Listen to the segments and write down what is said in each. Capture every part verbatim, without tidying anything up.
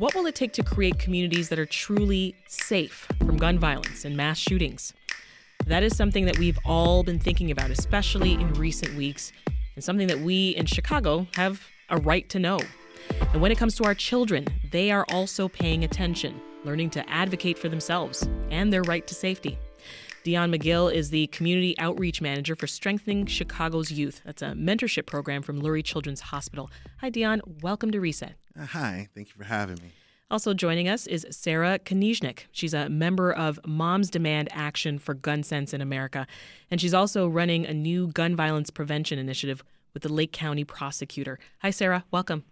What will it take to create communities that are truly safe from gun violence and mass shootings? That is something that we've all been thinking about, especially in recent weeks, and something that we in Chicago have a right to know. And when it comes to our children, they are also paying attention, learning to advocate for themselves and their right to safety. Dionne McGill is the Community Outreach Manager for Strengthening Chicago's Youth. That's a mentorship program from Lurie Children's Hospital. Hi, Dionne. Welcome to Reset. Uh, hi. Thank you for having me. Also joining us is Sarah Kneznik. She's a member of Moms Demand Action for Gun Sense in America, and she's also running a new gun violence prevention initiative with the Lake County Prosecutor. Hi, Sarah. Welcome.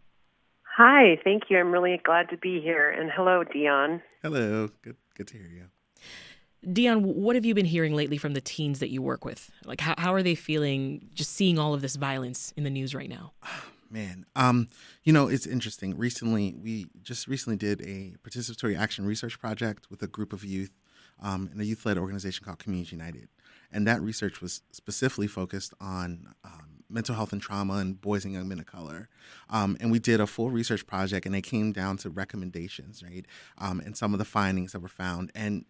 Hi. Thank you. I'm really glad to be here. And hello, Dionne. Hello. Good, good to hear you. Dionne, what have you been hearing lately from the teens that you work with? Like, how, how are they feeling just seeing all of this violence in the news right now? Oh, man, um, you know, it's interesting. Recently, we just recently did a participatory action research project with a group of youth um, in a youth-led organization called Communities United. And that research was specifically focused on um, mental health and trauma in boys and young men of color. Um, and we did a full research project, and it came down to recommendations, right, um, and some of the findings that were found. And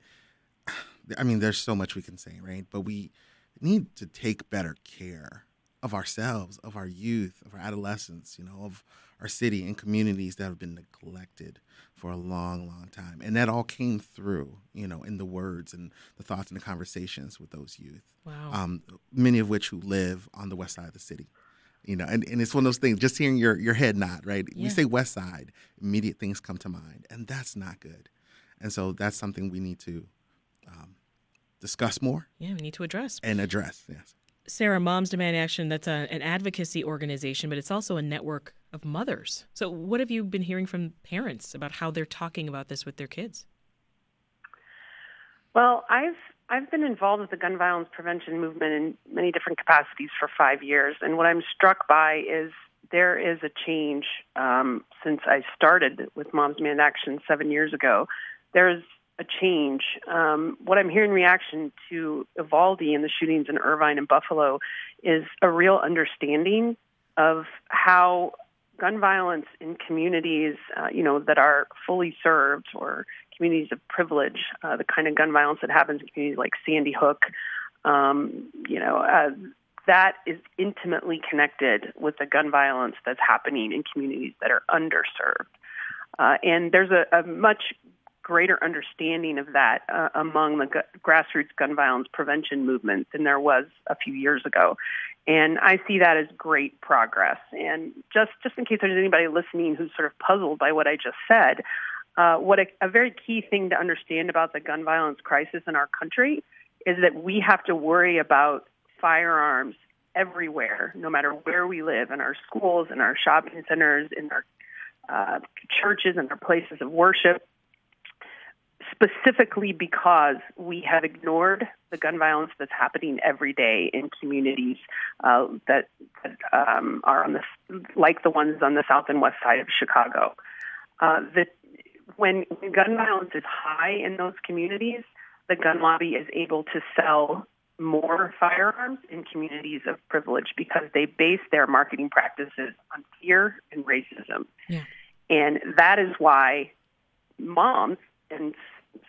I mean, there's so much we can say, right? But we need to take better care of ourselves, of our youth, of our adolescents, you know, of our city and communities that have been neglected for a long, long time. And that all came through, you know, in the words and the thoughts and the conversations with those youth. Wow. Um, many of which who live on the west side of the city. You know, and, and it's one of those things, just hearing your, your head nod, right? Yeah. We say west side, immediate things come to mind. And that's not good. And so that's something we need to Um, discuss more. Yeah, we need to address. And address, yes. Sarah, Moms Demand Action, that's a, an advocacy organization, but it's also a network of mothers. So what have you been hearing from parents about how they're talking about this with their kids? Well, I've I've been involved with the gun violence prevention movement in many different capacities for five years. And what I'm struck by is there is a change um, since I started with Moms Demand Action seven years ago. There's a change. Um, what I'm hearing in reaction to Uvalde and the shootings in Irvine and Buffalo is a real understanding of how gun violence in communities, uh, you know, that are fully served or communities of privilege, uh, the kind of gun violence that happens in communities like Sandy Hook, um, you know, uh, that is intimately connected with the gun violence that's happening in communities that are underserved. Uh, and there's a, a much greater understanding of that uh, among the gu- grassroots gun violence prevention movement than there was a few years ago. And I see that as great progress. And just, just in case there's anybody listening who's sort of puzzled by what I just said, uh, what a, a very key thing to understand about the gun violence crisis in our country is that we have to worry about firearms everywhere, no matter where we live, in our schools, in our shopping centers, in our uh, churches, in our places of worship, specifically because we have ignored the gun violence that's happening every day in communities uh, that, that um, are on the, like the ones on the south and west side of Chicago. Uh, the, when gun violence is high in those communities, the gun lobby is able to sell more firearms in communities of privilege because they base their marketing practices on fear and racism. Yeah. And that is why moms in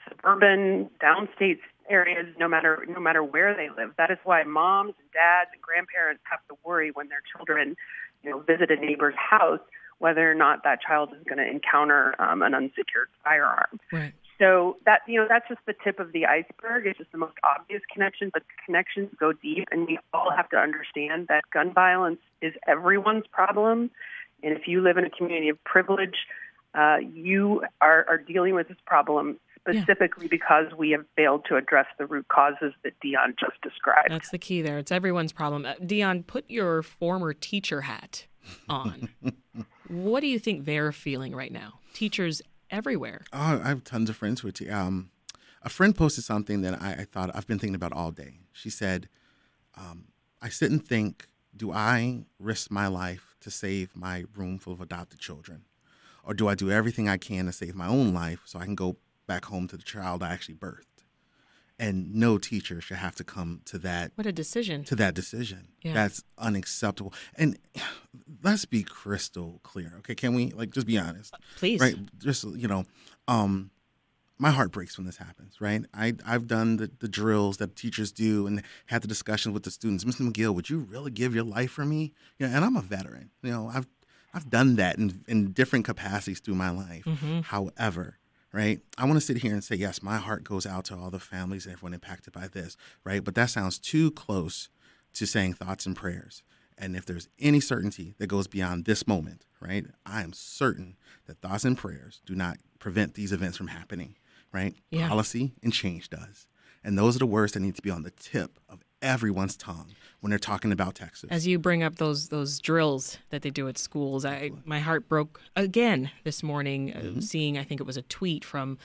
suburban, downstate areas, no matter no matter where they live. That is why moms and dads and grandparents have to worry when their children, you know, visit a neighbor's house whether or not that child is going to encounter um, an unsecured firearm. Right. So that you know that's just the tip of the iceberg. It's just the most obvious connection, but the connections go deep, and we all have to understand that gun violence is everyone's problem. And if you live in a community of privilege, Uh, you are, are dealing with this problem specifically yeah. because we have failed to address the root causes that Dionne just described. That's the key there. It's everyone's problem. Uh, Dionne, put your former teacher hat on. What do you think they're feeling right now? Teachers everywhere. Oh, I have tons of friends with you. Um, a friend posted something that I, I thought I've been thinking about all day. She said, um, I sit and think, do I risk my life to save my room full of adopted children? Or do I do everything I can to save my own life so I can go back home to the child I actually birthed? And no teacher should have to come to that. What a decision. To that decision. Yeah. That's unacceptable. And let's be crystal clear. Okay, can we, like, just be honest? Please. Right? Just, you know, um, my heart breaks when this happens, right? I, I've done the, the drills that teachers do and had the discussions with the students. Mister McGill, would you really give your life for me? You know, and I'm a veteran. You know, I've I've done that in, in different capacities through my life. Mm-hmm. However, right, I want to sit here and say, yes, my heart goes out to all the families and everyone impacted by this, right? But that sounds too close to saying thoughts and prayers. And if there's any certainty that goes beyond this moment, right, I am certain that thoughts and prayers do not prevent these events from happening, right? Yeah. Policy and change does. And those are the words that need to be on the tip of everyone's tongue when they're talking about Texas. As you bring up those those drills that they do at schools, I my heart broke again this morning, mm-hmm. seeing, I think it was a tweet from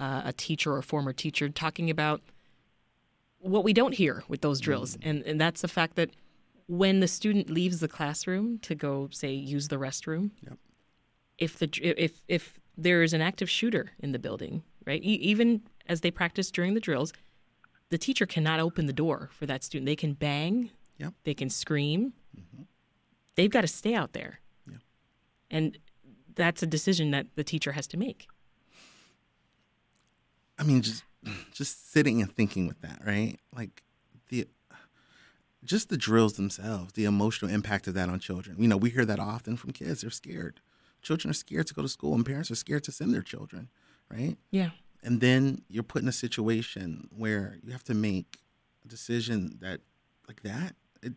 uh, a teacher or a former teacher talking about what we don't hear with those drills. Mm-hmm. And, and that's the fact that when the student leaves the classroom to go, say, use the restroom, yep. if the if if there is an active shooter in the building, right, e- even as they practice during the drills, the teacher cannot open the door for that student. They can bang. Yep. They can scream. Mm-hmm. They've got to stay out there. Yeah. And that's a decision that the teacher has to make. I mean, just just sitting and thinking with that, right? Like the just the drills themselves, the emotional impact of that on children. You know, we hear that often from kids. They're scared. Children are scared to go to school, and parents are scared to send their children, right? Yeah. And then you're put in a situation where you have to make a decision that, like that. It,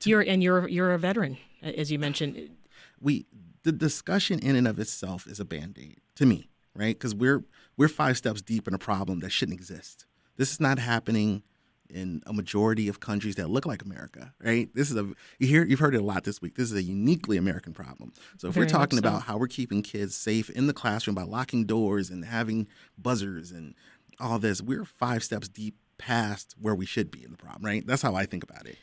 to, you're and you're you're a veteran, as you mentioned. We the discussion in and of itself is a Band-Aid to me, right? Because we're we're five steps deep in a problem that shouldn't exist. This is not happening in a majority of countries that look like America, right? This is a you hear you've heard it a lot this week. This is a uniquely American problem. So if Very we're talking so. about how we're keeping kids safe in the classroom by locking doors and having buzzers and all this, we're five steps deep past where we should be in the problem, right? That's how I think about it.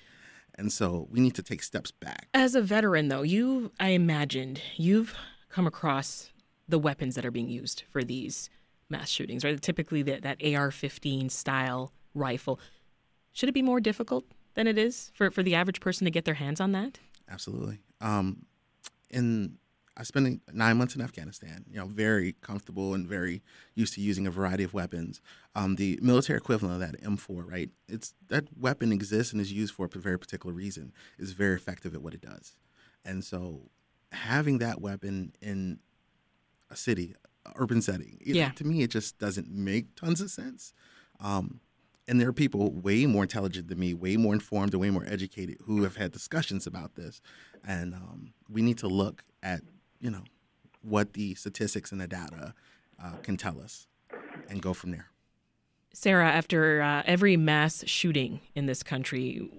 And so we need to take steps back. As a veteran, though, you I imagined you've come across the weapons that are being used for these mass shootings, right? Typically that, that A R fifteen style rifle. Should it be more difficult than it is for, for the average person to get their hands on that? Absolutely. Um, and I spent nine months in Afghanistan, you know, very comfortable and very used to using a variety of weapons. Um, the military equivalent of that M four, right? It's that weapon exists and is used for a very particular reason. It's very effective at what it does. And so having that weapon in a city, urban setting, it, yeah. to me, it just doesn't make tons of sense. Um And there are people way more intelligent than me, way more informed and way more educated who have had discussions about this. And um, we need to look at, you know, what the statistics and the data uh, can tell us and go from there. Sarah, after uh, every mass shooting in this country,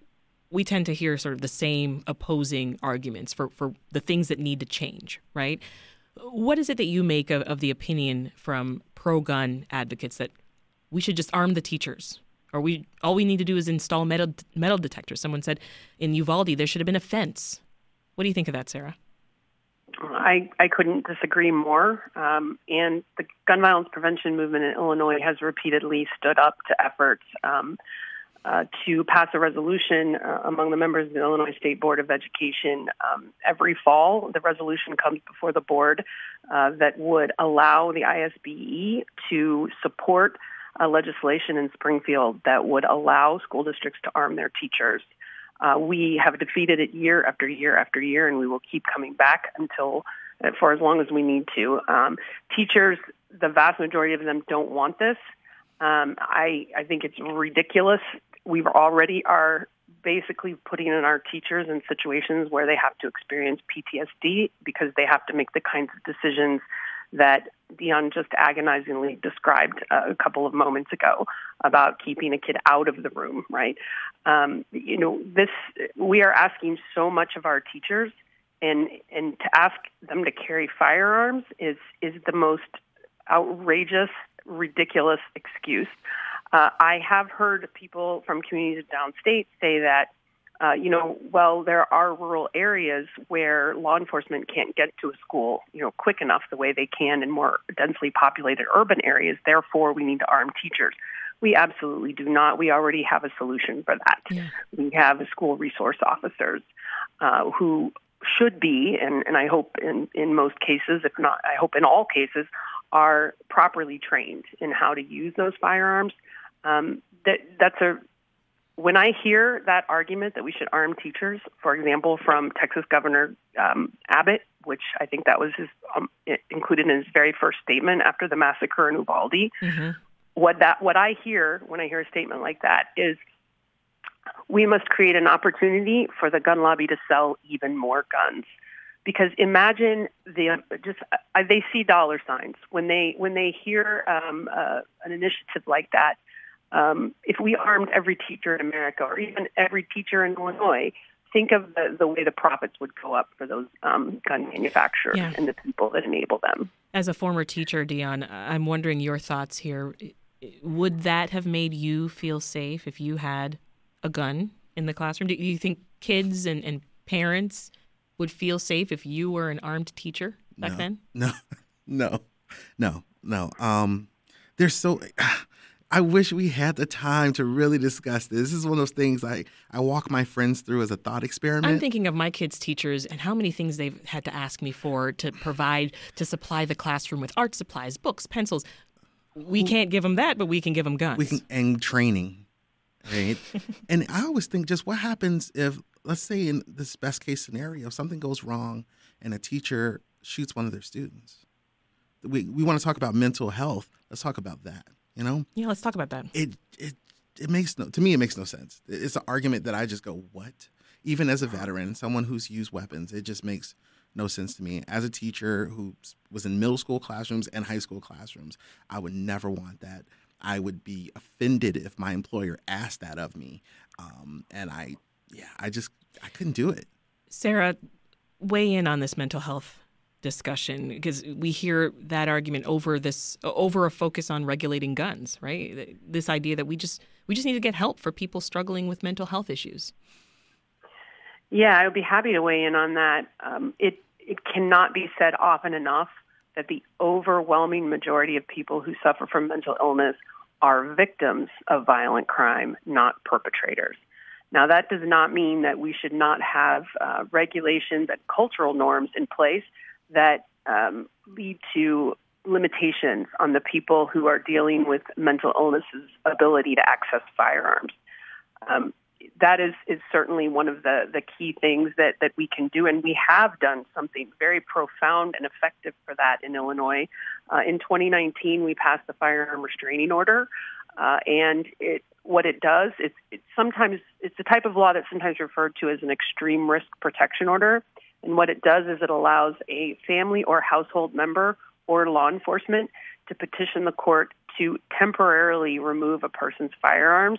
we tend to hear sort of the same opposing arguments for, for the things that need to change, right? What is it that you make of, of the opinion from pro-gun advocates that we should just arm the teachers? Or we all we need to do is install metal metal detectors. Someone said in Uvalde there should have been a fence. What do you think of that, Sarah? I, I couldn't disagree more. Um, and the gun violence prevention movement in Illinois has repeatedly stood up to efforts um, uh, to pass a resolution uh, among the members of the Illinois State Board of Education. Um, every fall, the resolution comes before the board uh, that would allow the I S B E to support Uh, legislation in Springfield that would allow school districts to arm their teachers. Uh, we have defeated it year after year after year, and we will keep coming back until uh, for as long as we need to. Um, teachers, the vast majority of them don't want this. Um, I, I think it's ridiculous. We already are basically putting in our teachers in situations where they have to experience P T S D because they have to make the kinds of decisions that Dionne just agonizingly described uh, a couple of moments ago about keeping a kid out of the room, right? Um, you know, this we are asking so much of our teachers, and and to ask them to carry firearms is is the most outrageous, ridiculous excuse. Uh, I have heard people from communities downstate say that, uh, you know, well, there are rural areas where law enforcement can't get to a school, you know, quick enough the way they can in more densely populated urban areas. Therefore, we need to arm teachers. We absolutely do not. We already have a solution for that. Yeah. We have school resource officers uh, who should be, and, and I hope in, in most cases, if not, I hope in all cases, are properly trained in how to use those firearms. Um, that that's a When I hear that argument that we should arm teachers, for example, from Texas Governor um, Abbott, which I think that was his, um, included in his very first statement after the massacre in Uvalde, mm-hmm. what that what I hear when I hear a statement like that is, we must create an opportunity for the gun lobby to sell even more guns, because imagine the just uh, they see dollar signs when they when they hear um, uh, an initiative like that. Um, if we armed every teacher in America, or even every teacher in Illinois, think of the, the way the profits would go up for those um, gun manufacturers yeah. and the people that enable them. As a former teacher, Dionne, I'm wondering your thoughts here. Would that have made you feel safe if you had a gun in the classroom? Do you think kids and, and parents would feel safe if you were an armed teacher back no, then? No, no, no, no. Um, there's so... I wish we had the time to really discuss this. This is one of those things I, I walk my friends through as a thought experiment. I'm thinking of my kids' teachers and how many things they've had to ask me for to provide, to supply the classroom with art supplies, books, pencils. We can't give them that, but we can give them guns. We can, and training, right? And I always think, just what happens if, let's say in this best case scenario, something goes wrong and a teacher shoots one of their students? We, we want to talk about mental health. Let's talk about that. You know? Yeah, let's talk about that. It it it makes no to me it makes no sense. It's an argument that I just go, what? Even as a veteran, someone who's used weapons, it just makes no sense to me. As a teacher who was in middle school classrooms and high school classrooms, I would never want that. I would be offended if my employer asked that of me. Um, and I yeah, I just I couldn't do it. Sarah, weigh in on this mental health discussion, because we hear that argument over this over a focus on regulating guns, right? This idea that we just we just need to get help for people struggling with mental health issues. Yeah, I would be happy to weigh in on that. Um, it it cannot be said often enough that the overwhelming majority of people who suffer from mental illness are victims of violent crime, not perpetrators. Now, that does not mean that we should not have uh, regulations and cultural norms in place that um, lead to limitations on the people who are dealing with mental illness's ability to access firearms. Um, that is, is certainly one of the, the key things that, that we can do, and we have done something very profound and effective for that in Illinois. Uh, in twenty nineteen, we passed the Firearm Restraining Order, uh, and it, what it does, it's, it's sometimes it's the type of law that's sometimes referred to as an extreme risk protection order. And what it does is it allows a family or household member or law enforcement to petition the court to temporarily remove a person's firearms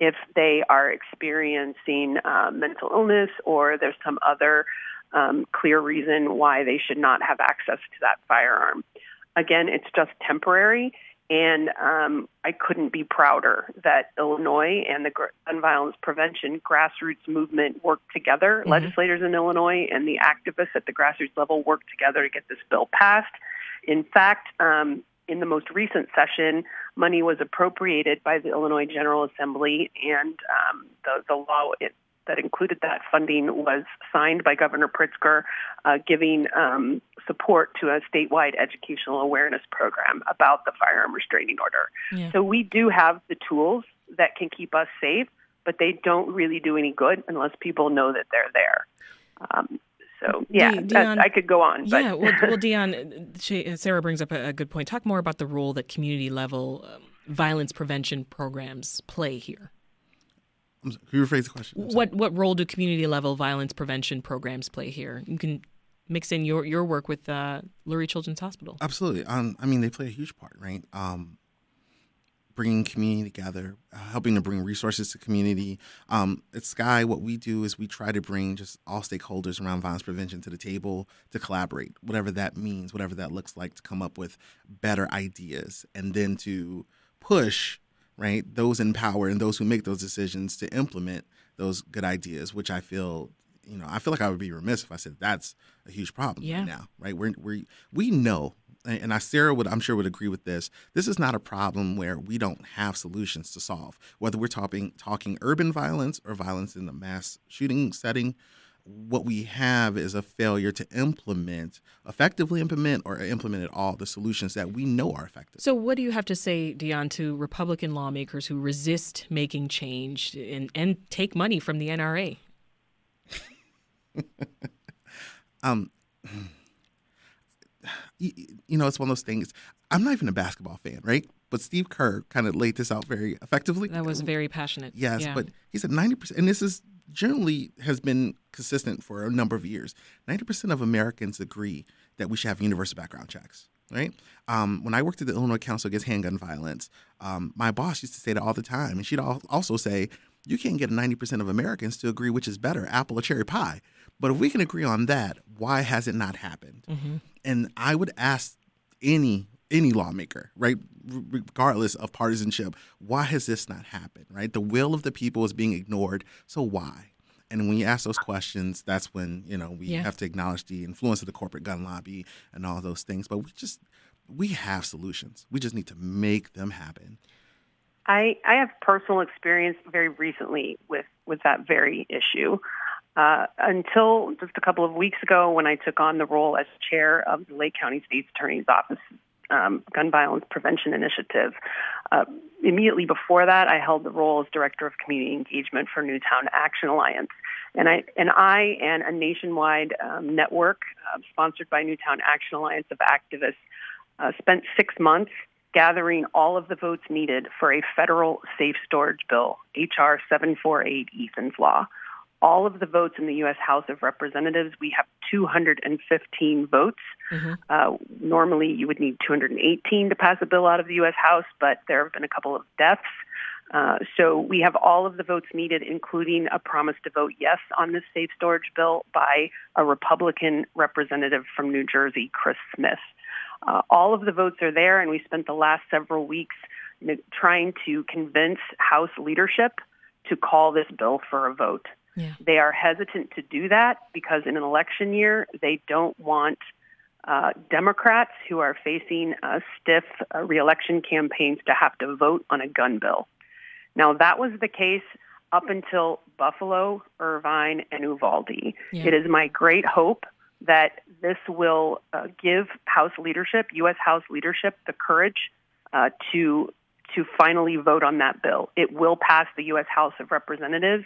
if they are experiencing uh, mental illness or there's some other um, clear reason why they should not have access to that firearm. Again, it's just temporary, and um, I couldn't be prouder that Illinois and the gun violence prevention grassroots movement worked together. Mm-hmm. Legislators in Illinois and the activists at the grassroots level worked together to get this bill passed. In fact, um, in the most recent session, money was appropriated by the Illinois General Assembly, and um, the, the law it, that included that funding was signed by Governor Pritzker, uh, giving um, support to a statewide educational awareness program about the firearm restraining order. Yeah. So we do have the tools that can keep us safe, but they don't really do any good unless people know that they're there. Um, so, yeah, Dionne, that, I could go on. But. Yeah, well, well Dionne, she, Sarah brings up a, a good point. Talk more about the role that community-level um, violence prevention programs play here. I'm sorry, can you rephrase the question? What what role do community-level violence prevention programs play here? You can mix in your, your work with uh, Lurie Children's Hospital. Absolutely. Um, I mean, they play a huge part, right? Um, bringing community together, uh, helping to bring resources to community. Um, at Sky, what we do is we try to bring just all stakeholders around violence prevention to the table to collaborate, whatever that means, whatever that looks like, to come up with better ideas and then to push right, those in power and those who make those decisions to implement those good ideas, which I feel you know, I feel like I would be remiss if I said that's a huge problem yeah. right now, right? We're, we're, we know, and I, Sarah would, I'm sure would agree with this, this is not a problem where we don't have solutions to solve, whether we're talking, talking urban violence or violence in the mass shooting setting. What we have is a failure to implement, effectively implement or implement at all the solutions that we know are effective. So what do you have to say, Dionne, to Republican lawmakers who resist making change and, and take money from the N R A? um, you, you know, it's one of those things. I'm not even a basketball fan, right? But Steve Kerr kind of laid this out very effectively. That was very passionate. Yes, yeah. But he said ninety percent, and this is generally has been consistent for a number of years. ninety percent of Americans agree that we should have universal background checks, right? Um, when I worked at the Illinois Council Against Handgun Violence, um, my boss used to say that all the time, and she'd also say, you can't get ninety percent of Americans to agree which is better, apple or cherry pie. But if we can agree on that, why has it not happened? Mm-hmm. And I would ask any any lawmaker, right, regardless of partisanship, why has this not happened, right? The will of the people is being ignored, so why? And when you ask those questions, that's when, you know, we yeah. have to acknowledge the influence of the corporate gun lobby and all those things. But we just, we have solutions. We just need to make them happen. I, I have personal experience very recently with, with that very issue. Uh, until just a couple of weeks ago when I took on the role as chair of the Lake County State's Attorney's Office Um, Gun Violence Prevention Initiative. Uh, immediately before that, I held the role as Director of Community Engagement for Newtown Action Alliance. And I and, I and a nationwide um, network uh, sponsored by Newtown Action Alliance of activists uh, spent six months gathering all of the votes needed for a federal safe storage bill, H R seven forty-eight, Ethan's Law. All of the votes in the U S House of Representatives, we have two hundred fifteen votes. Mm-hmm. Uh, normally, you would need two hundred eighteen to pass a bill out of the U S House, but there have been a couple of deaths. Uh, so we have all of the votes needed, including a promise to vote yes on this safe storage bill by a Republican representative from New Jersey, Chris Smith. Uh, all of the votes are there, and we spent the last several weeks trying to convince House leadership to call this bill for a vote. Yeah. They are hesitant to do that because in an election year, they don't want uh, Democrats who are facing uh, stiff uh, reelection campaigns to have to vote on a gun bill. Now, that was the case up until Buffalo, Irvine, and Uvalde. Yeah. It is my great hope that this will uh, give House leadership, U S House leadership, the courage uh, to to finally vote on that bill. It will pass the U S House of Representatives.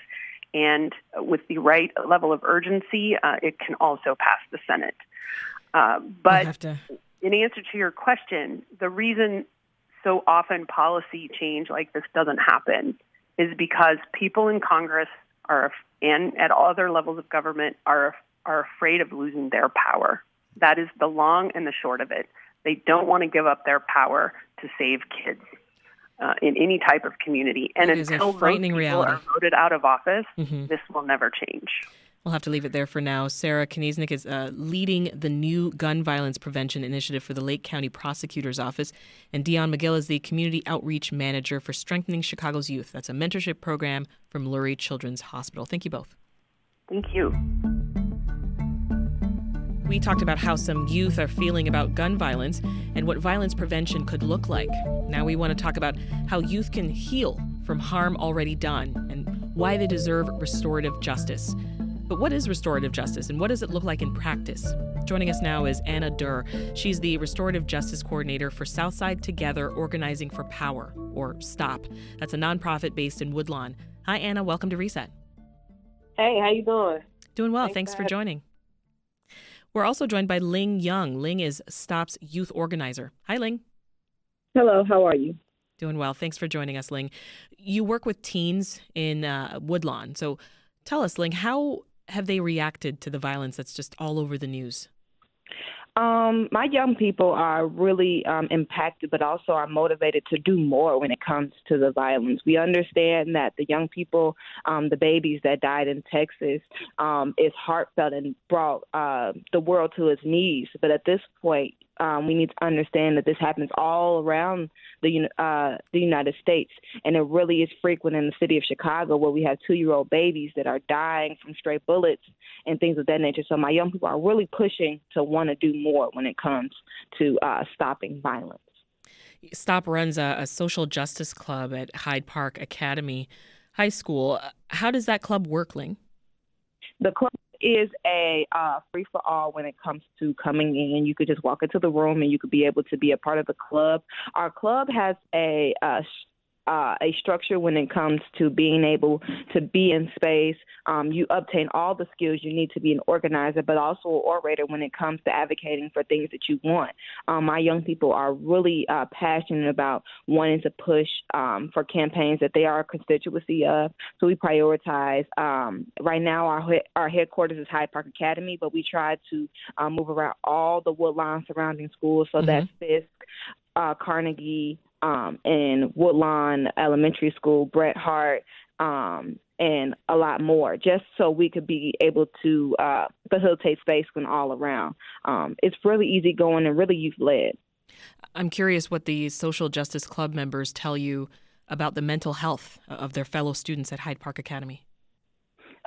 And with the right level of urgency, uh, it can also pass the Senate. Uh, but to... in answer to your question, the reason so often policy change like this doesn't happen is because people in Congress are and at all other levels of government are are afraid of losing their power. That is the long and the short of it. They don't want to give up their power to save kids. Uh, in any type of community. And it until those people reality. are voted out of office, mm-hmm. this will never change. We'll have to leave it there for now. Sarah Kneznik is uh, leading the new Gun Violence Prevention Initiative for the Lake County Prosecutor's Office. And Dionne McGill is the Community Outreach Manager for Strengthening Chicago's Youth. That's a mentorship program from Lurie Children's Hospital. Thank you both. Thank you. We talked about how some youth are feeling about gun violence and what violence prevention could look like. Now we want to talk about how youth can heal from harm already done and why they deserve restorative justice. But what is restorative justice and what does it look like in practice? Joining us now is Anna Durr. She's the Restorative Justice Coordinator for Southside Together Organizing for Power, or STOP. That's a nonprofit based in Woodlawn. Hi, Anna. Welcome to Reset. Hey, how you doing? Doing well. Thanks, Thanks for joining. We're also joined by Ling Young. Ling is STOP's youth organizer. Hi, Ling. Hello, how are you? Doing well. Thanks for joining us, Ling. You work with teens in uh, Woodlawn. So tell us, Ling, how have they reacted to the violence that's just all over the news? Um, my young people are really um, impacted, but also are motivated to do more when it comes to the violence. We understand that the young people, um, the babies that died in Texas, um, is heartfelt and brought uh, the world to its knees. But at this point, um, we need to understand that this happens all around the uh, the United States, and it really is frequent in the city of Chicago, where we have two-year-old babies that are dying from stray bullets and things of that nature. So my young people are really pushing to want to do more when it comes to uh, stopping violence. Stop runs a, a social justice club at Hyde Park Academy High School. How does that club work, Ling? The club is a uh, free-for-all when it comes to coming in. You could just walk into the room and you could be able to be a part of the club. Our club has a uh, Uh, a structure when it comes to being able to be in space. Um, you obtain all the skills you need to be an organizer, but also an orator when it comes to advocating for things that you want. Um, my young people are really uh, passionate about wanting to push um, for campaigns that they are a constituency of. So we prioritize. Um, right now, our our headquarters is Hyde Park Academy, but we try to uh, move around all the Woodlawn surrounding schools. So mm-hmm. that's Fisk, uh, Carnegie, Um, and Woodlawn Elementary School, Bret Hart, um, and a lot more, just so we could be able to uh, facilitate space when all around. Um, it's really easy going and really youth-led. I'm curious what the Social Justice Club members tell you about the mental health of their fellow students at Hyde Park Academy.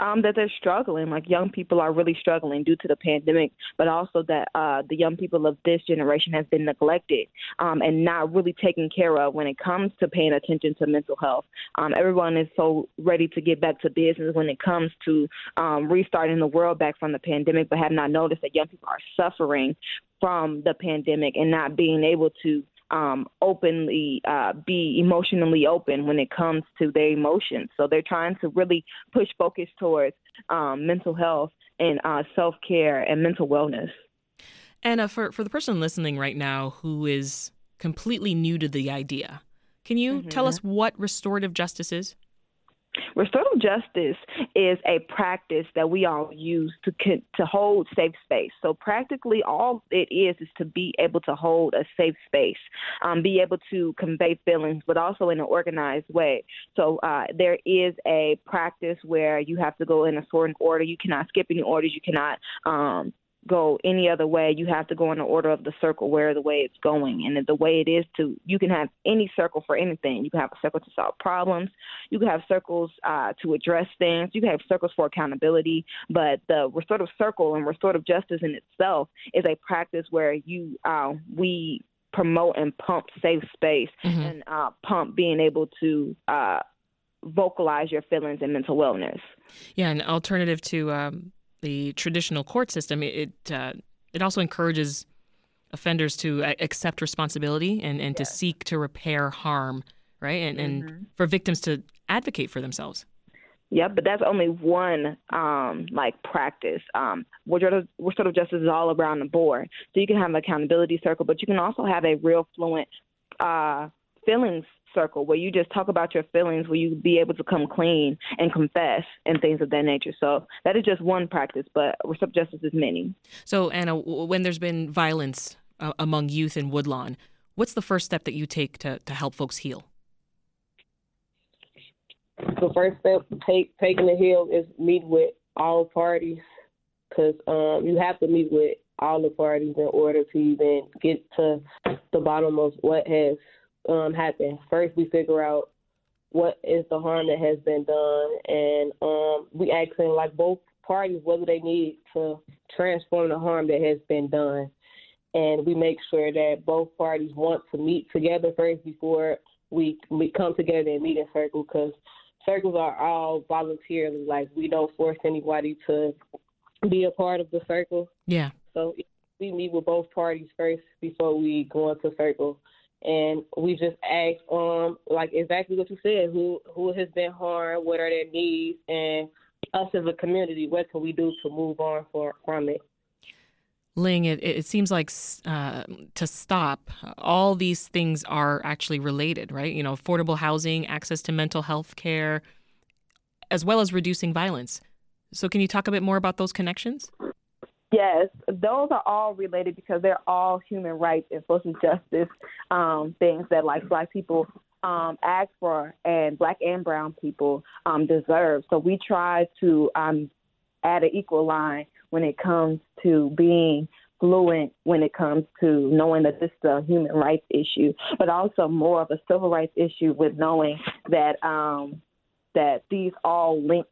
Um, that they're struggling, like young people are really struggling due to the pandemic, but also that uh, the young people of this generation have been neglected um, and not really taken care of when it comes to paying attention to mental health. Um, everyone is so ready to get back to business when it comes to um, restarting the world back from the pandemic, but have not noticed that young people are suffering from the pandemic and not being able to Um, openly uh, be emotionally open when it comes to their emotions. So they're trying to really push focus towards um, mental health and uh, self-care and mental wellness. Anna, for, for the person listening right now who is completely new to the idea, can you mm-hmm. tell us what restorative justice is? Restorative justice is a practice that we all use to to hold safe space. So practically all it is is to be able to hold a safe space, um, be able to convey feelings, but also in an organized way. So uh, there is a practice where you have to go in a certain order. You cannot skip any orders. You cannot um, go any other way. You have to go in the order of the circle where the way it's going. And the way it is to, you can have any circle for anything. You can have a circle to solve problems. You can have circles uh, to address things. You can have circles for accountability. But the restorative circle and restorative justice in itself is a practice where you, uh, we promote and pump safe space mm-hmm. and uh, pump being able to uh, vocalize your feelings and mental wellness. Yeah, an alternative to um the traditional court system, it uh, it also encourages offenders to accept responsibility and, and yes. to seek to repair harm, right? And, mm-hmm. and for victims to advocate for themselves. Yeah, but that's only one, um, like, practice. Um, restorative, restorative justice is all around the board. So you can have an accountability circle, but you can also have a real fluent uh, feelings circle where you just talk about your feelings, where you be able to come clean and confess and things of that nature. So that is just one practice, but restorative justice is many. So, Anna, when there's been violence uh, among youth in Woodlawn, what's the first step that you take to, to help folks heal? The first step take, taking to heal is meet with all parties, because um, you have to meet with all the parties in order to even get to the bottom of what has Um, happen. First, we figure out what is the harm that has been done, and um, we asking like both parties what do they need to transform the harm that has been done, and we make sure that both parties want to meet together first before we we come together and meet in circle, because circles are all voluntarily. Like, we don't force anybody to be a part of the circle. Yeah. So we meet with both parties first before we go into circle. And we just ask, um, like exactly what you said, who who has been harmed, what are their needs, and us as a community, what can we do to move on for, from it? Ling, it, it seems like uh, to stop, all these things are actually related, right? You know, affordable housing, access to mental health care, as well as reducing violence. So can you talk a bit more about those connections? Yes, those are all related because they're all human rights and social justice um, things that, like, Black people um, ask for, and Black and brown people um, deserve. So we try to um, add an equal line when it comes to being fluent when it comes to knowing that this is a human rights issue, but also more of a civil rights issue with knowing that um, that these all link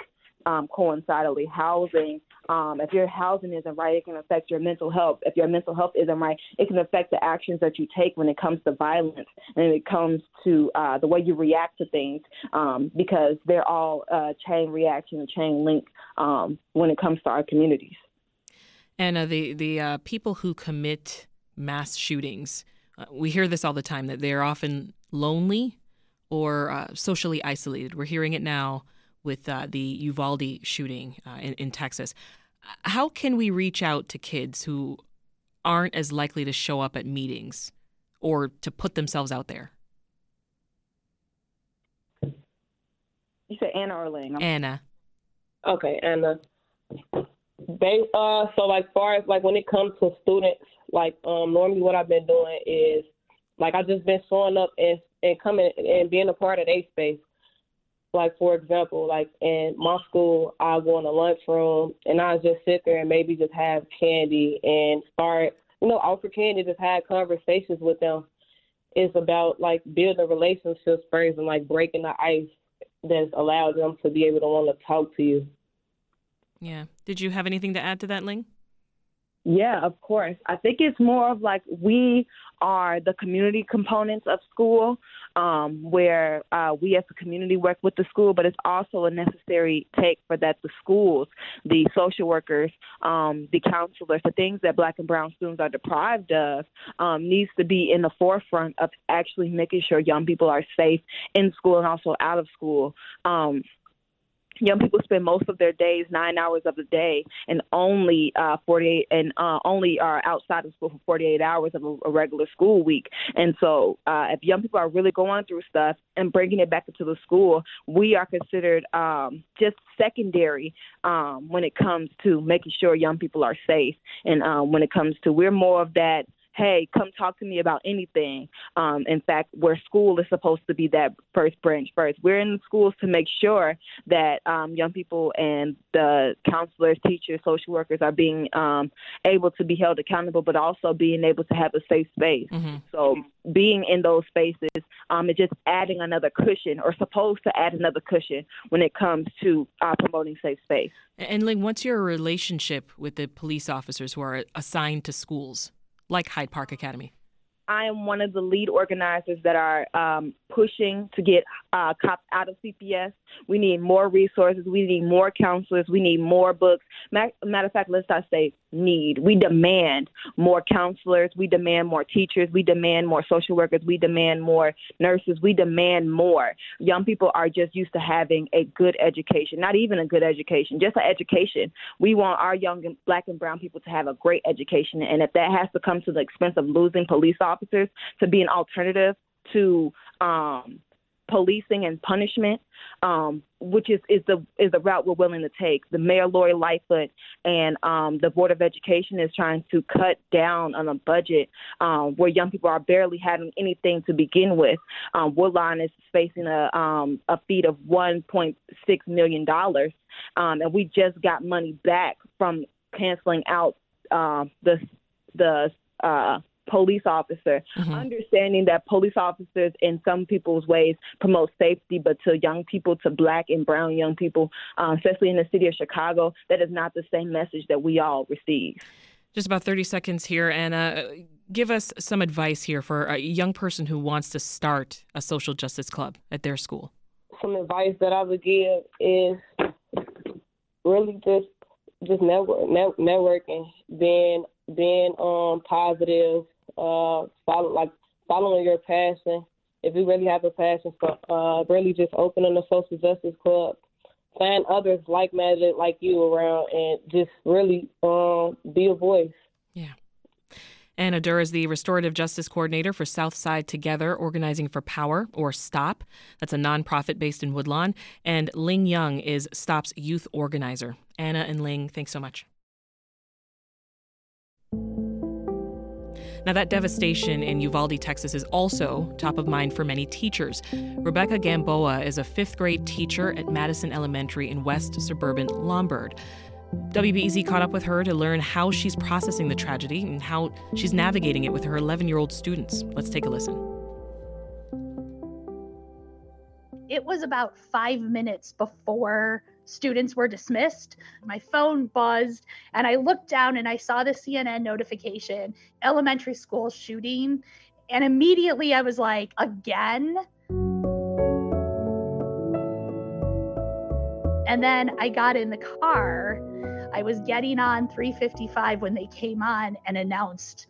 um, coincidentally. Housing, um, if your housing isn't right, it can affect your mental health. If your mental health isn't right, it can affect the actions that you take when it comes to violence and it comes to uh, the way you react to things, um, because they're all uh, chain reaction, chain link um, when it comes to our communities. Anna, the the uh, people who commit mass shootings, uh, we hear this all the time, that they're often lonely or uh, socially isolated. We're hearing it now with uh, the Uvalde shooting uh, in, in Texas. How can we reach out to kids who aren't as likely to show up at meetings or to put themselves out there? You said Anna or Ling? Anna. Okay, Anna. They uh so like far as like when it comes to students, like um normally what I've been doing is like I've just been showing up and and coming and being a part of their space. Like for example, like in my school I go in a lunchroom and I just sit there and maybe just have candy and start, you know, offer candy, just have conversations with them. It's about like building relationships first and like breaking the ice that's allowed them to be able to want to talk to you. Yeah. Did you have anything to add to that, Ling? Yeah, of course. I think it's more of like we are the community components of school, um, where uh, we as a community work with the school, but it's also a necessary take for that the schools, the social workers, um, the counselors, the things that Black and Brown students are deprived of um, needs to be in the forefront of actually making sure young people are safe in school and also out of school. Um Young people spend most of their days, nine hours of the day, and only uh, forty-eight, and uh, only are outside of school for forty-eight hours of a, a regular school week. And so, uh, if young people are really going through stuff and bringing it back into the school, we are considered um, just secondary um, when it comes to making sure young people are safe. And um, when it comes to, we're more of that, hey, come talk to me about anything. Um, in fact, where school is supposed to be that first branch first. We're in schools to make sure that um, young people and the counselors, teachers, social workers are being um, able to be held accountable, but also being able to have a safe space. Mm-hmm. So being in those spaces um, is just adding another cushion or supposed to add another cushion when it comes to uh, promoting safe space. And Ling, what's your relationship with the police officers who are assigned to schools? Like Hyde Park Academy? I am one of the lead organizers that are um, pushing to get uh, cops out of C P S. We need more resources. We need more counselors. We need more books. Matter of fact, let's not say need. We demand more counselors. We demand more teachers. We demand more social workers. We demand more nurses. We demand more. Young people are just used to having a good education, not even a good education, just an education. We want our young and Black and Brown people to have a great education. And if that has to come to the expense of losing police officers to be an alternative to um, policing and punishment, um, which is, is the is the route we're willing to take. The Mayor Lori Lightfoot and um, the Board of Education is trying to cut down on a budget um, where young people are barely having anything to begin with. Um, Woodlawn is facing a um, a fee of one point six million dollars, um, and we just got money back from canceling out uh, the the uh, police officer, mm-hmm. Understanding that police officers in some people's ways promote safety, but to young people, to Black and Brown young people, uh, especially in the city of Chicago, that is not the same message that we all receive. Just about thirty seconds here, Anna. Give us some advice here for a young person who wants to start a social justice club at their school. Some advice that I would give is really just just network, net, networking, being being um positive. Uh, follow, like following your passion. If you really have a passion for uh, really just opening a social justice club, find others like-minded like you around, and just really um, be a voice. Yeah. Anna Durr is the Restorative Justice Coordinator for Southside Together Organizing for Power, or STOP. That's a nonprofit based in Woodlawn. And Ling Young is STOP's youth organizer. Anna and Ling, thanks so much. Now, that devastation in Uvalde, Texas is also top of mind for many teachers. Rebecca Gamboa is a fifth grade teacher at Madison Elementary in West Suburban Lombard. W B E Z caught up with her to learn how she's processing the tragedy and how she's navigating it with her eleven-year-old students. Let's take a listen. It was about five minutes before students were dismissed. My phone buzzed, and I looked down and I saw the C N N notification, elementary school shooting, and immediately I was like, again? And then I got in the car. I was getting on three fifty-five when they came on and announced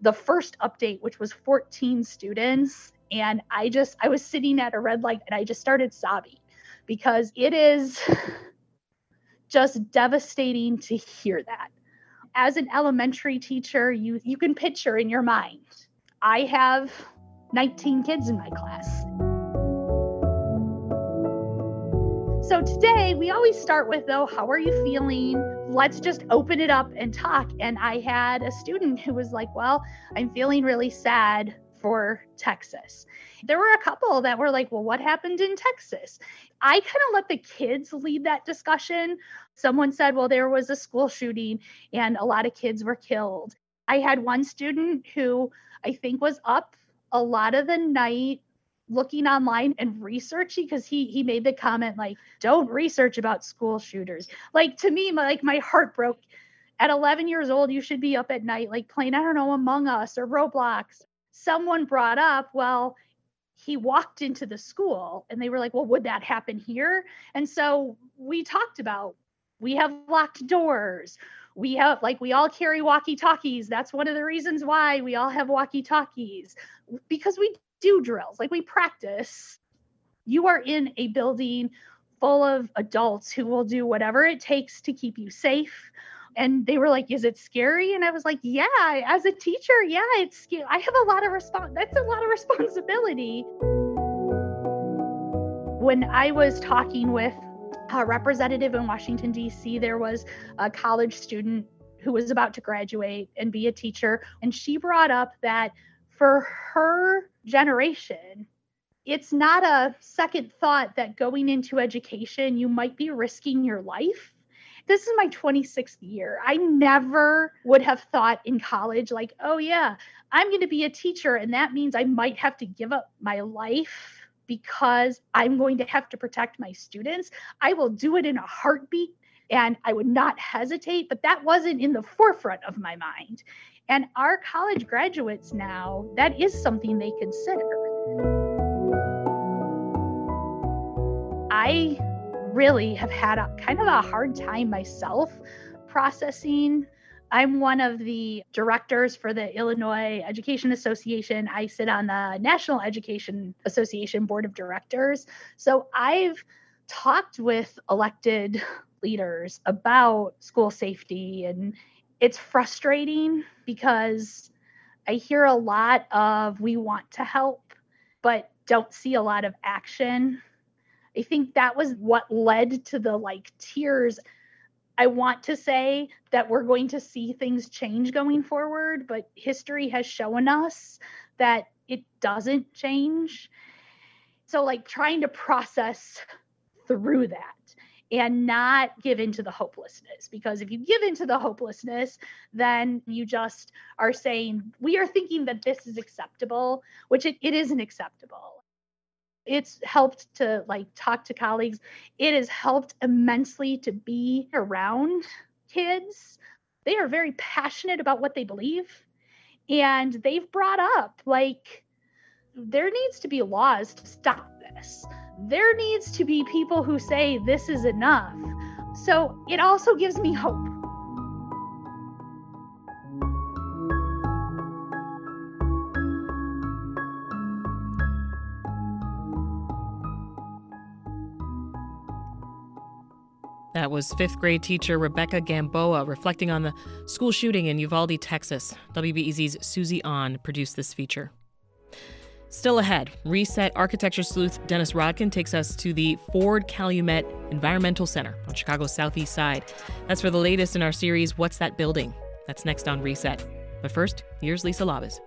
the first update, which was fourteen students. And I just, I was sitting at a red light and I just started sobbing because it is just devastating to hear that. As an elementary teacher, you, you can picture in your mind, I have nineteen kids in my class. So today, we always start with, though, how are you feeling? Let's just open it up and talk. And I had a student who was like, well, I'm feeling really sad for Texas. There were a couple that were like, well, what happened in Texas? I kind of let the kids lead that discussion. Someone said, well, there was a school shooting and a lot of kids were killed. I had one student who I think was up a lot of the night looking online and researching, because he he made the comment like, don't research about school shooters. Like, to me, my, like my heart broke. At eleven years old, you should be up at night like playing, I don't know, Among Us or Roblox. Someone brought up, well, he walked into the school, and they were like, well, would that happen here? And so we talked about, we have locked doors. We have, like, we all carry walkie-talkies. That's one of the reasons why we all have walkie-talkies, because we do drills, like we practice. You are in a building full of adults who will do whatever it takes to keep you safe. And they were like, is it scary? And I was like, yeah, as a teacher, yeah, it's scary. I have a lot of response. That's a lot of responsibility. When I was talking with a representative in Washington, D C, there was a college student who was about to graduate and be a teacher. And she brought up that for her generation, it's not a second thought that going into education, you might be risking your life. This is my twenty-sixth year. I never would have thought in college like, oh yeah, I'm going to be a teacher. And that means I might have to give up my life because I'm going to have to protect my students. I will do it in a heartbeat and I would not hesitate, but that wasn't in the forefront of my mind. And our college graduates now, that is something they consider. I really have had a kind of a hard time myself processing. I'm one of the directors for the Illinois Education Association. I sit on the National Education Association Board of Directors. So I've talked with elected leaders about school safety, and it's frustrating because I hear a lot of we want to help, but don't see a lot of action. I think that was what led to the like tears. I want to say that we're going to see things change going forward, but history has shown us that it doesn't change. So like trying to process through that and not give into the hopelessness, because if you give into the hopelessness, then you just are saying, we are thinking that this is acceptable, which it, it isn't acceptable. It's helped to like talk to colleagues. It has helped immensely to be around kids. They are very passionate about what they believe. And they've brought up like, there needs to be laws to stop this. There needs to be people who say this is enough. So it also gives me hope. That was fifth grade teacher Rebecca Gamboa reflecting on the school shooting in Uvalde, Texas. W B E Z's Susie Ahn produced this feature. Still ahead, Reset architecture sleuth Dennis Rodkin takes us to the Ford Calumet Environmental Center on Chicago's southeast side. That's for the latest in our series, What's That Building? That's next on Reset. But first, here's Lisa Labas.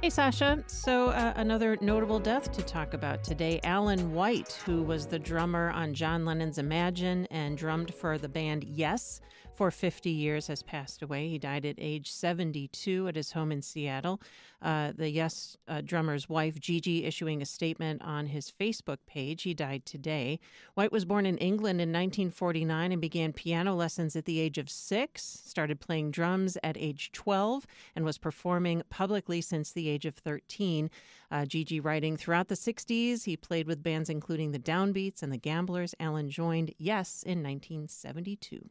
Hey, Sasha. So uh, another notable death to talk about today. Alan White, who was the drummer on John Lennon's Imagine and drummed for the band Yes for fifty years, has passed away. He died at age seventy-two at his home in Seattle. Uh, the Yes uh, drummer's wife, Gigi, issuing a statement on his Facebook page. He died today. White was born in England in nineteen forty-nine and began piano lessons at the age of six, started playing drums at age twelve, and was performing publicly since the age of thirteen. Uh, Gigi writing, throughout the sixties, he played with bands including the Downbeats and the Gamblers. Alan joined Yes in nineteen seventy-two.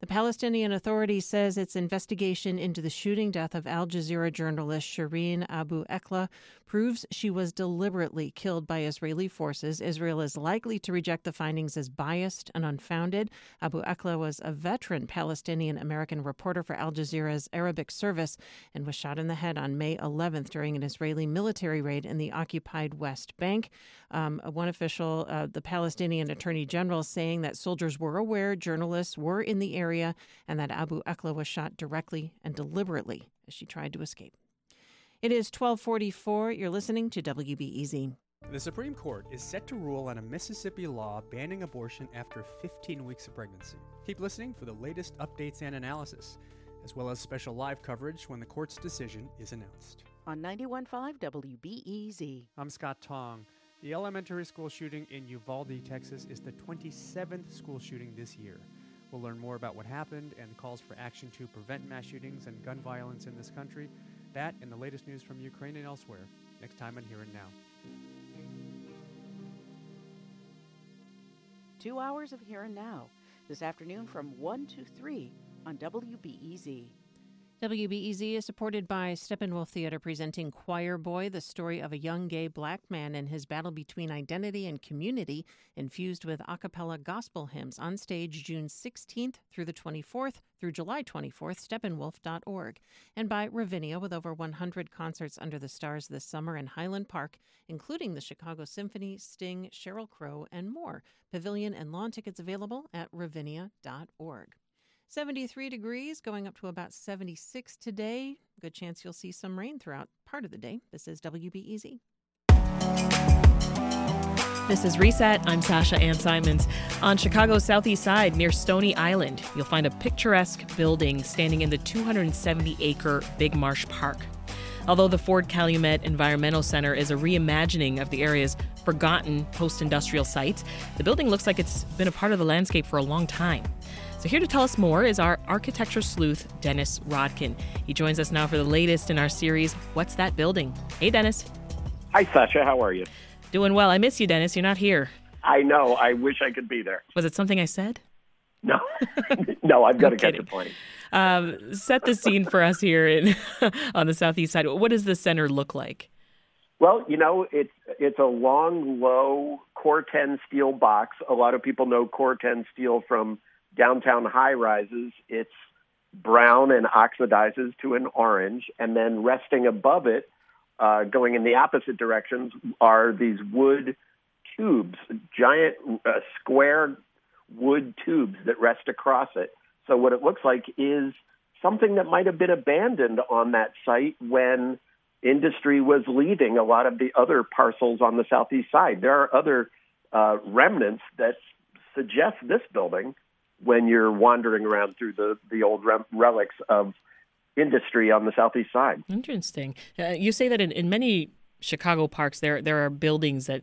The Palestinian Authority says its investigation into the shooting death of Al Jazeera journalist Shireen Abu Akleh proves she was deliberately killed by Israeli forces. Israel is likely to reject the findings as biased and unfounded. Abu Akleh was a veteran Palestinian-American reporter for Al Jazeera's Arabic service and was shot in the head on May eleventh during an Israeli military raid in the occupied West Bank. Um, one official, uh, the Palestinian Attorney General, saying that soldiers were aware journalists were in the area Area, and that Abu Akleh was shot directly and deliberately as she tried to escape. It is twelve forty-four. You're listening to W B E Z. The Supreme Court is set to rule on a Mississippi law banning abortion after fifteen weeks of pregnancy. Keep listening for the latest updates and analysis, as well as special live coverage when the court's decision is announced. On ninety-one point five W B E Z. I'm Scott Tong. The elementary school shooting in Uvalde, Texas is the twenty-seventh school shooting this year. We'll learn more about what happened and calls for action to prevent mass shootings and gun violence in this country. That and the latest news from Ukraine and elsewhere. Next time on Here and Now. Two hours of Here and Now. This afternoon from one to three on W B E Z. W B E Z is supported by Steppenwolf Theater, presenting Choir Boy, the story of a young gay black man and his battle between identity and community, infused with a cappella gospel hymns, on stage June sixteenth through the twenty-fourth, through July twenty-fourth, steppenwolf dot org. And by Ravinia, with over one hundred concerts under the stars this summer in Highland Park, including the Chicago Symphony, Sting, Sheryl Crow, and more. Pavilion and lawn tickets available at ravinia dot org. seventy-three degrees, going up to about seventy-six today. Good chance you'll see some rain throughout part of the day. This is W B E Z. This is Reset. I'm Sasha Ann Simons. On Chicago's southeast side, near Stony Island, you'll find a picturesque building standing in the two hundred seventy acre Big Marsh Park. Although the Ford Calumet Environmental Center is a reimagining of the area's forgotten post-industrial sites, the building looks like it's been a part of the landscape for a long time. So here to tell us more is our architecture sleuth, Dennis Rodkin. He joins us now for the latest in our series, What's That Building? Hey, Dennis. Hi, Sasha. How are you? Doing well. I miss you, Dennis. You're not here. I know. I wish I could be there. Was it something I said? No. No, I've got to catch a plane. Um, set the scene for us here in, on the southeast side. What does the center look like? Well, you know, it's it's a long, low Corten steel box. A lot of people know Corten steel from downtown high-rises. It's brown and oxidizes to an orange, and then resting above it, uh, going in the opposite directions, are these wood tubes, giant uh, square wood tubes that rest across it. So what it looks like is something that might have been abandoned on that site when industry was leaving a lot of the other parcels on the southeast side. There are other uh, remnants that suggest this building when you're wandering around through the, the old rem- relics of industry on the southeast side. Interesting. Uh, you say that in, in many Chicago parks, there there are buildings that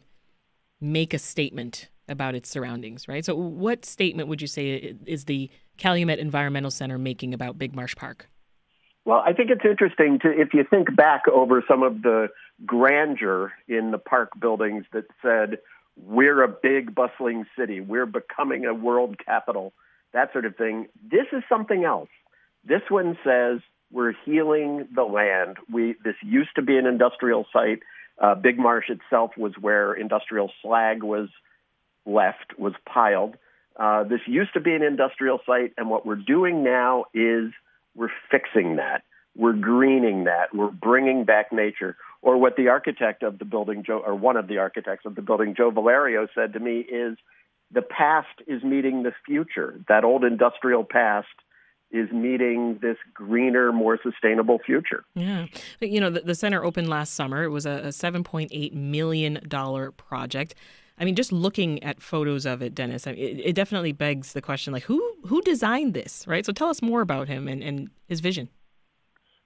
make a statement about its surroundings, right? So what statement would you say is the Calumet Environmental Center making about Big Marsh Park? Well, I think it's interesting to, if you think back over some of the grandeur in the park buildings that said, we're a big, bustling city, we're becoming a world capital, that sort of thing. This is something else. This one says we're healing the land. We This used to be an industrial site. Uh, Big Marsh itself was where industrial slag was left, was piled. Uh, this used to be an industrial site, and what we're doing now is we're fixing that. We're greening that. We're bringing back nature. Or what the architect of the building, Joe, or one of the architects of the building, Joe Valerio, said to me is the past is meeting the future. That old industrial past is meeting this greener, more sustainable future. Yeah. You know, the, the center opened last summer. It was a, a seven point eight million dollars project. I mean, just looking at photos of it, Dennis, I mean, it, it definitely begs the question, like, who who designed this, right? So tell us more about him and, and his vision.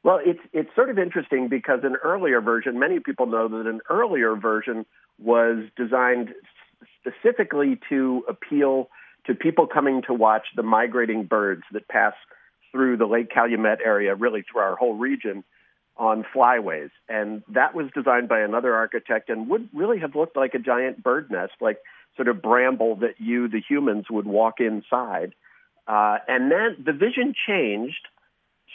Well, it's it's sort of interesting because an earlier version, many people know that an earlier version was designed specifically to appeal to people coming to watch the migrating birds that pass through the Lake Calumet area, really through our whole region, on flyways. And that was designed by another architect and would really have looked like a giant bird nest, like sort of bramble that you, the humans, would walk inside. Uh, and then the vision changed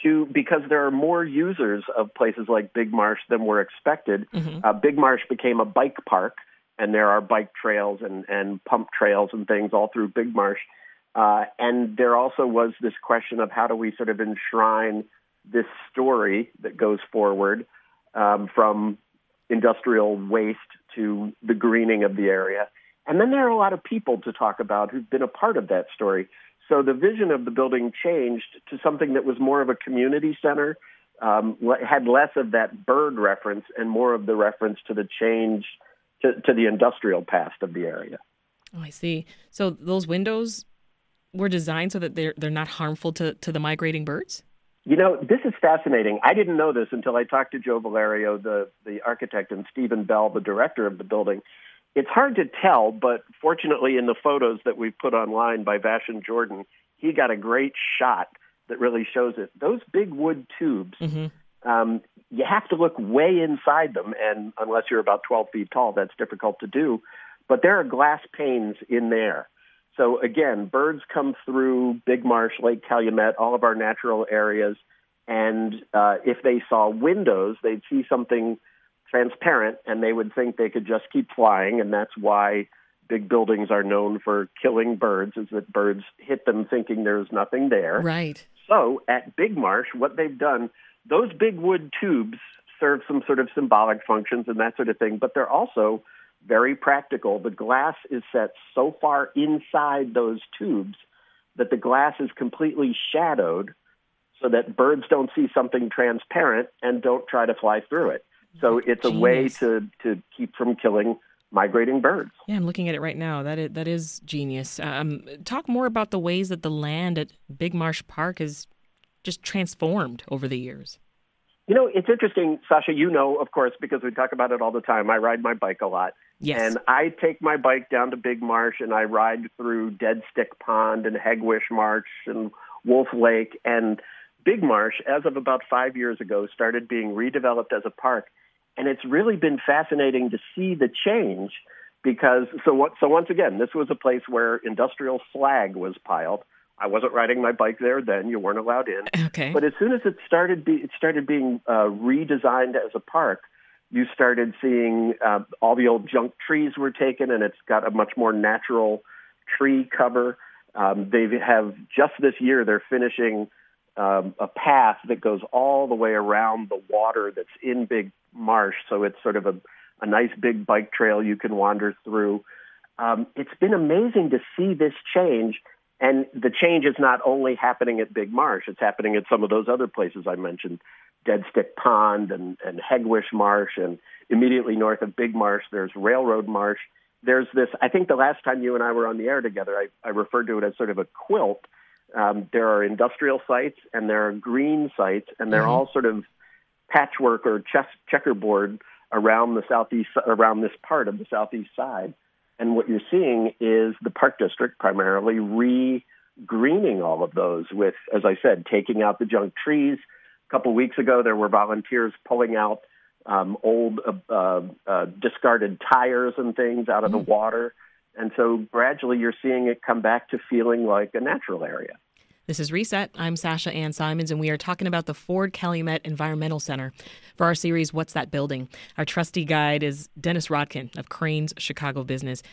to, because there are more users of places like Big Marsh than were expected, mm-hmm. uh, Big Marsh became a bike park. And there are bike trails and, and pump trails and things all through Big Marsh. Uh, and there also was this question of how do we sort of enshrine this story that goes forward um, from industrial waste to the greening of the area. And then there are a lot of people to talk about who've been a part of that story. So the vision of the building changed to something that was more of a community center, um, had less of that bird reference and more of the reference to the change To, to the industrial past of the area. Oh, I see. So those windows were designed so that they're they're not harmful to, to the migrating birds? You know, this is fascinating. I didn't know this until I talked to Joe Valerio, the, the architect, and Stephen Bell, the director of the building. It's hard to tell, but fortunately in the photos that we've put online by Vashon Jordan, he got a great shot that really shows it. Those big wood tubes, mm-hmm. um, you have to look way inside them, and unless you're about twelve feet tall, that's difficult to do. But there are glass panes in there. So again, birds come through Big Marsh, Lake Calumet, all of our natural areas, and uh, if they saw windows, they'd see something transparent, and they would think they could just keep flying, and that's why big buildings are known for killing birds, is that birds hit them thinking there's nothing there. Right. So at Big Marsh, what they've done, those big wood tubes serve some sort of symbolic functions and that sort of thing, but they're also very practical. The glass is set so far inside those tubes that the glass is completely shadowed so that birds don't see something transparent and don't try to fly through it. So it's Genius. a way to, to keep from killing migrating birds. Yeah, I'm looking at it right now. That is, that is genius. Um, talk more about the ways that the land at Big Marsh Park is just transformed over the years. You know, it's interesting, Sasha, you know, of course, because we talk about it all the time. I ride my bike a lot. Yes. And I take my bike down to Big Marsh and I ride through Dead Stick Pond and Hegwish Marsh and Wolf Lake. And Big Marsh, as of about five years ago, started being redeveloped as a park. And it's really been fascinating to see the change because, so what, so once again, this was a place where industrial slag was piled. I wasn't riding my bike there then. You weren't allowed in. Okay. But as soon as it started, be, it started being uh, redesigned as a park, you started seeing uh, all the old junk trees were taken, and it's got a much more natural tree cover. Um, they have just this year, they're finishing um, a path that goes all the way around the water that's in Big Marsh. So it's sort of a, a nice big bike trail you can wander through. Um, it's been amazing to see this change. And the change is not only happening at Big Marsh, it's happening at some of those other places I mentioned, Dead Stick Pond and, and Hegwish Marsh, and immediately north of Big Marsh, there's Railroad Marsh. There's this, I think the last time you and I were on the air together, I, I referred to it as sort of a quilt. Um, there are industrial sites and there are green sites, and they're mm-hmm. all sort of patchwork or chess, checkerboard around the southeast, around this part of the southeast side. And what you're seeing is the Park District primarily re-greening all of those with, as I said, taking out the junk trees. A couple of weeks ago, there were volunteers pulling out um, old uh, uh, uh, discarded tires and things out of the water. And so gradually you're seeing it come back to feeling like a natural area. This is Reset. I'm Sasha Ann Simons, and we are talking about the Ford Calumet Environmental Center for our series, What's That Building? Our trusty guide is Dennis Rodkin of Crane's Chicago Business.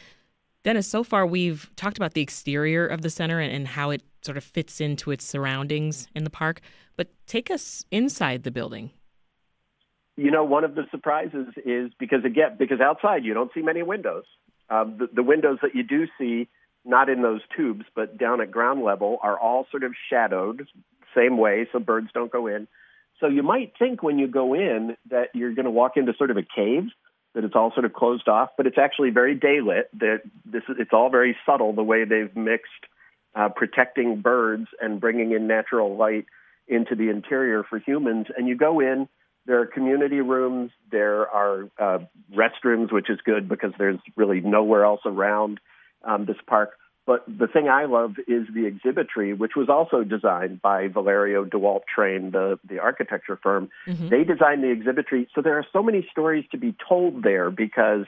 Dennis, so far we've talked about the exterior of the center and, and how it sort of fits into its surroundings in the park, but take us inside the building. You know, one of the surprises is because, again, because outside you don't see many windows. Uh, the, the windows that you do see, not in those tubes, but down at ground level, are all sort of shadowed, same way, so birds don't go in. So you might think when you go in that you're going to walk into sort of a cave, that it's all sort of closed off, but it's actually very daylit. That this, it's all very subtle the way they've mixed uh, protecting birds and bringing in natural light into the interior for humans. And you go in, there are community rooms, there are uh, restrooms, which is good because there's really nowhere else around um, this park. But the thing I love is the exhibitry, which was also designed by Valerio DeWalt Train, the, the architecture firm. Mm-hmm. They designed the exhibitry. So there are so many stories to be told there because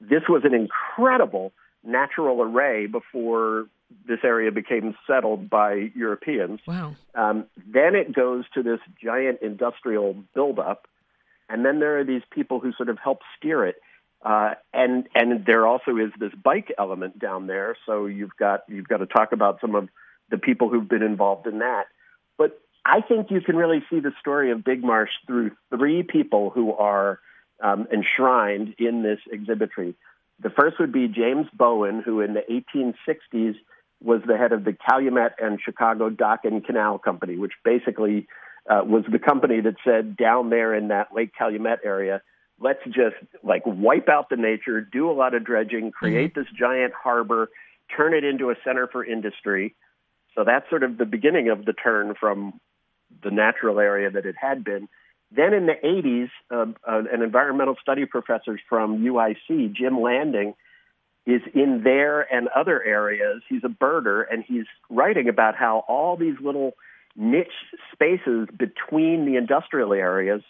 this was an incredible natural array before this area became settled by Europeans. Wow. Um, then it goes to this giant industrial buildup. And then there are these people who sort of help steer it. Uh, and and there also is this bike element down there, so you've got you've got to talk about some of the people who've been involved in that. But I think you can really see the story of Big Marsh through three people who are um, enshrined in this exhibitry. The first would be James Bowen, who in the eighteen sixties was the head of the Calumet and Chicago Dock and Canal Company, which basically uh, was the company that said down there in that Lake Calumet area, let's just, like, wipe out the nature, do a lot of dredging, create this giant harbor, turn it into a center for industry. So that's sort of the beginning of the turn from the natural area that it had been. Then in the eighties, uh, uh, an environmental study professor from U I C, Jim Landing, is in there and other areas. He's a birder, and he's writing about how all these little niche spaces between the industrial areas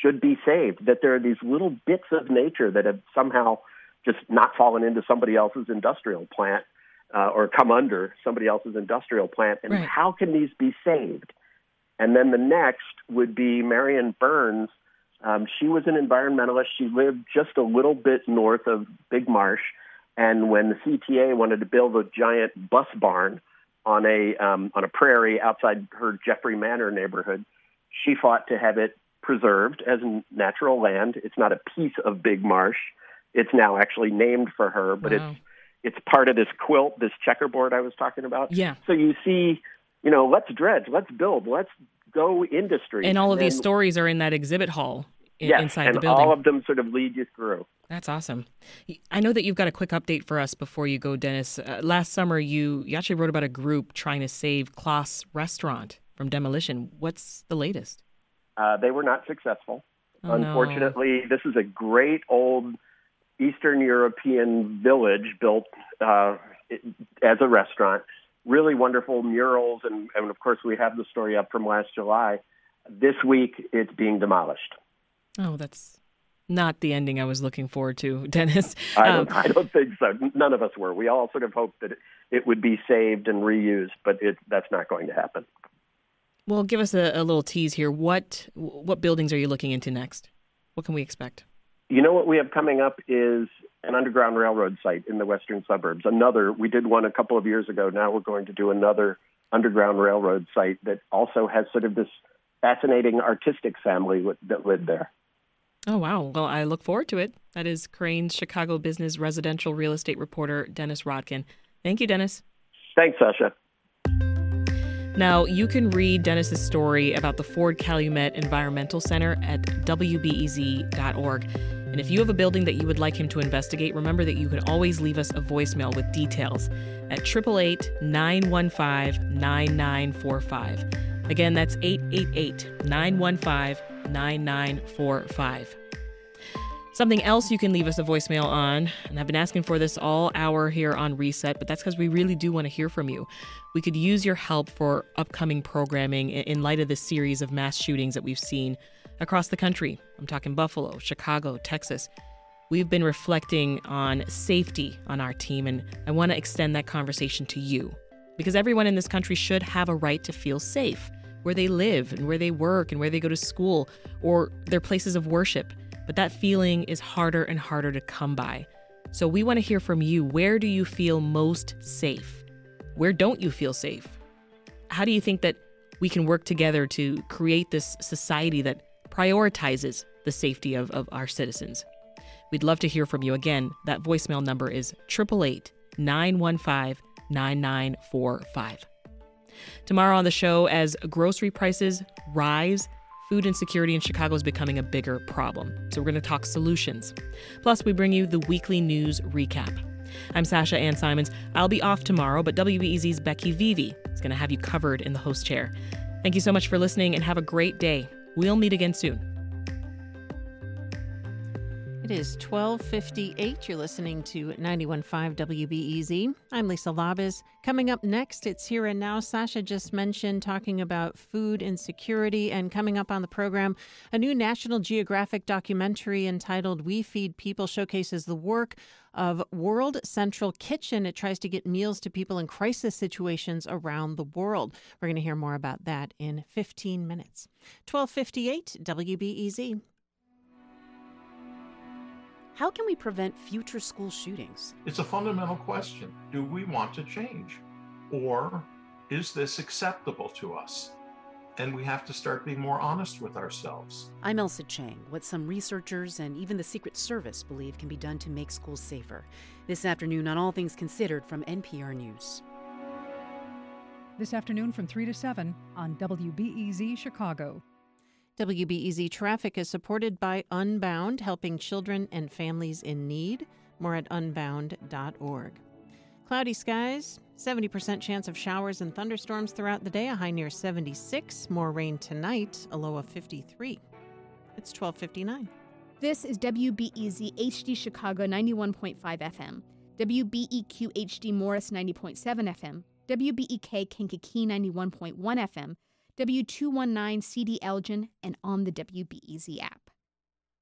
should be saved, that there are these little bits of nature that have somehow just not fallen into somebody else's industrial plant uh, or come under somebody else's industrial plant, and right. How can these be saved? And then the next would be Marion Burns. Um, she was an environmentalist. She lived just a little bit north of Big Marsh, and when the C T A wanted to build a giant bus barn on a, um, on a prairie outside her Jeffrey Manor neighborhood, she fought to have it preserved as natural land. It's not a piece of Big Marsh. It's now actually named for her, but wow. it's it's part of this quilt, this checkerboard I was talking about. Yeah. So you see, you know, let's dredge, let's build, let's go industry. And all of and these then, stories are in that exhibit hall in, yes, inside the building. And all of them sort of lead you through. That's awesome. I know that you've got a quick update for us before you go, Dennis. Uh, last summer, you, you actually wrote about a group trying to save Kloss Restaurant from demolition. What's the latest? Uh, they were not successful. Oh, Unfortunately, no. This is a great old Eastern European village built uh, it, as a restaurant. Really wonderful murals. And, and, of course, we have the story up from last July. This week, it's being demolished. Oh, that's not the ending I was looking forward to, Dennis. I don't, um, I don't think so. None of us were. We all sort of hoped that it, it would be saved and reused, but it, that's not going to happen. Well, give us a, a little tease here. What what buildings are you looking into next? What can we expect? You know what we have coming up is an Underground Railroad site in the western suburbs. Another, we did one a couple of years ago. Now we're going to do another Underground Railroad site that also has sort of this fascinating artistic family that lived there. Oh, wow. Well, I look forward to it. That is Crane's Chicago Business residential real estate reporter, Dennis Rodkin. Thank you, Dennis. Thanks, Sasha. Now, you can read Dennis's story about the Ford Calumet Environmental Center at W B E Z dot org. And if you have a building that you would like him to investigate, remember that you can always leave us a voicemail with details at eight eight eight, nine one five, nine nine four five. Again, that's eight eight eight, nine one five, nine nine four five. Something else you can leave us a voicemail on, and I've been asking for this all hour here on Reset, but that's because we really do want to hear from you. We could use your help for upcoming programming in light of the series of mass shootings that we've seen across the country. I'm talking Buffalo, Chicago, Texas. We've been reflecting on safety on our team, and I want to extend that conversation to you, because everyone in this country should have a right to feel safe where they live and where they work and where they go to school or their places of worship. But that feeling is harder and harder to come by. So we want to hear from you. Where do you feel most safe? Where don't you feel safe? How do you think that we can work together to create this society that prioritizes the safety of, of our citizens? We'd love to hear from you. Again, that voicemail number is eight eight eight, nine one five, nine nine four five. Tomorrow on the show, as grocery prices rise, food insecurity in Chicago is becoming a bigger problem. So we're going to talk solutions. Plus, we bring you the weekly news recap. I'm Sasha Ann Simons. I'll be off tomorrow, but W B E Z's Becky Vivi is going to have you covered in the host chair. Thank you so much for listening and have a great day. We'll meet again soon. It is twelve fifty-eight. You're listening to ninety-one point five W B E Z. I'm Lisa Labas. Coming up next, it's Here and Now. Sasha just mentioned talking about food insecurity, and coming up on the program, a new National Geographic documentary entitled We Feed People showcases the work of World Central Kitchen. It tries to get meals to people in crisis situations around the world. We're going to hear more about that in fifteen minutes. twelve fifty-eight W B E Z. How can we prevent future school shootings? It's a fundamental question. Do we want to change? Or is this acceptable to us? And we have to start being more honest with ourselves. I'm Elsa Chang. What some researchers and even the Secret Service believe can be done to make schools safer. This afternoon on All Things Considered from N P R News. This afternoon from three to seven on W B E Z Chicago. W B E Z Traffic is supported by Unbound, helping children and families in need. More at unbound dot org. Cloudy skies, seventy percent chance of showers and thunderstorms throughout the day, a high near seventy-six. More rain tonight, a low of fifty-three. It's twelve fifty-nine. This is W B E Z H D Chicago ninety-one point five F M, W B E Q H D Morris ninety point seven F M, W B E K Kankakee ninety-one point one F M, W two one nine C D Elgin, and on the W B E Z app.